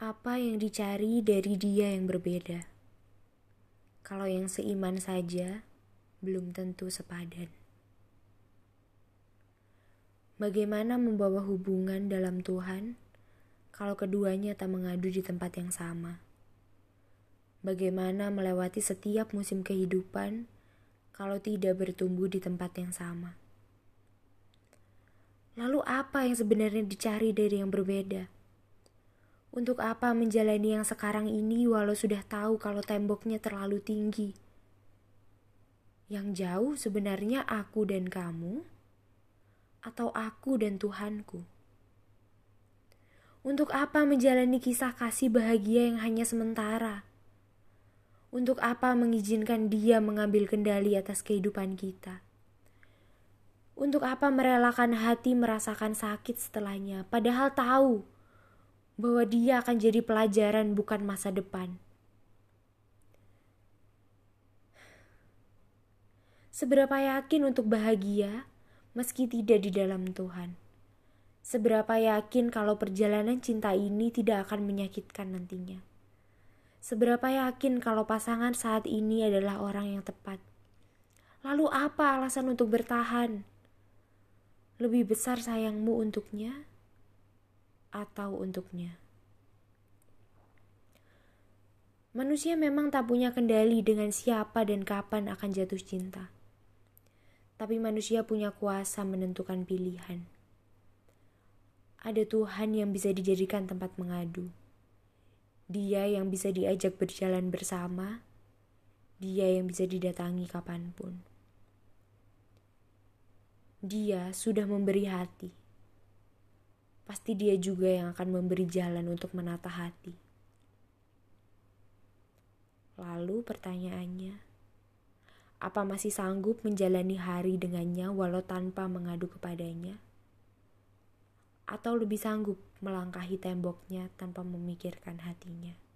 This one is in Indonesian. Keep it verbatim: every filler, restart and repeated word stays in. Apa yang dicari dari dia yang berbeda? Kalau yang seiman saja, belum tentu sepadan. Bagaimana membawa hubungan dalam Tuhan, kalau keduanya tak mengadu di tempat yang sama? Bagaimana melewati setiap musim kehidupan, kalau tidak bertumbuh di tempat yang sama? Lalu apa yang sebenarnya dicari dari yang berbeda? Untuk apa menjalani yang sekarang ini walau sudah tahu kalau temboknya terlalu tinggi? Yang jauh sebenarnya aku dan kamu, atau aku dan Tuhanku? Untuk apa menjalani kisah kasih bahagia yang hanya sementara? Untuk apa mengizinkan dia mengambil kendali atas kehidupan kita? Untuk apa merelakan hati merasakan sakit setelahnya, padahal tahu bahwa dia akan jadi pelajaran bukan masa depan. Seberapa yakin untuk bahagia meski tidak di dalam Tuhan? Seberapa yakin kalau perjalanan cinta ini tidak akan menyakitkan nantinya? Seberapa yakin kalau pasangan saat ini adalah orang yang tepat? Lalu apa alasan untuk bertahan? Lebih besar sayangmu untuknya? Atau untuknya. Manusia memang tak punya kendali dengan siapa dan kapan akan jatuh cinta. Tapi manusia punya kuasa menentukan pilihan. Ada Tuhan yang bisa dijadikan tempat mengadu. Dia yang bisa diajak berjalan bersama. Dia yang bisa didatangi kapanpun. Dia sudah memberi hati. Pasti dia juga yang akan memberi jalan untuk menata hati. Lalu pertanyaannya, apa masih sanggup menjalani hari dengannya walau tanpa mengadu kepadanya? Atau lebih sanggup melangkahi temboknya tanpa memikirkan hatinya?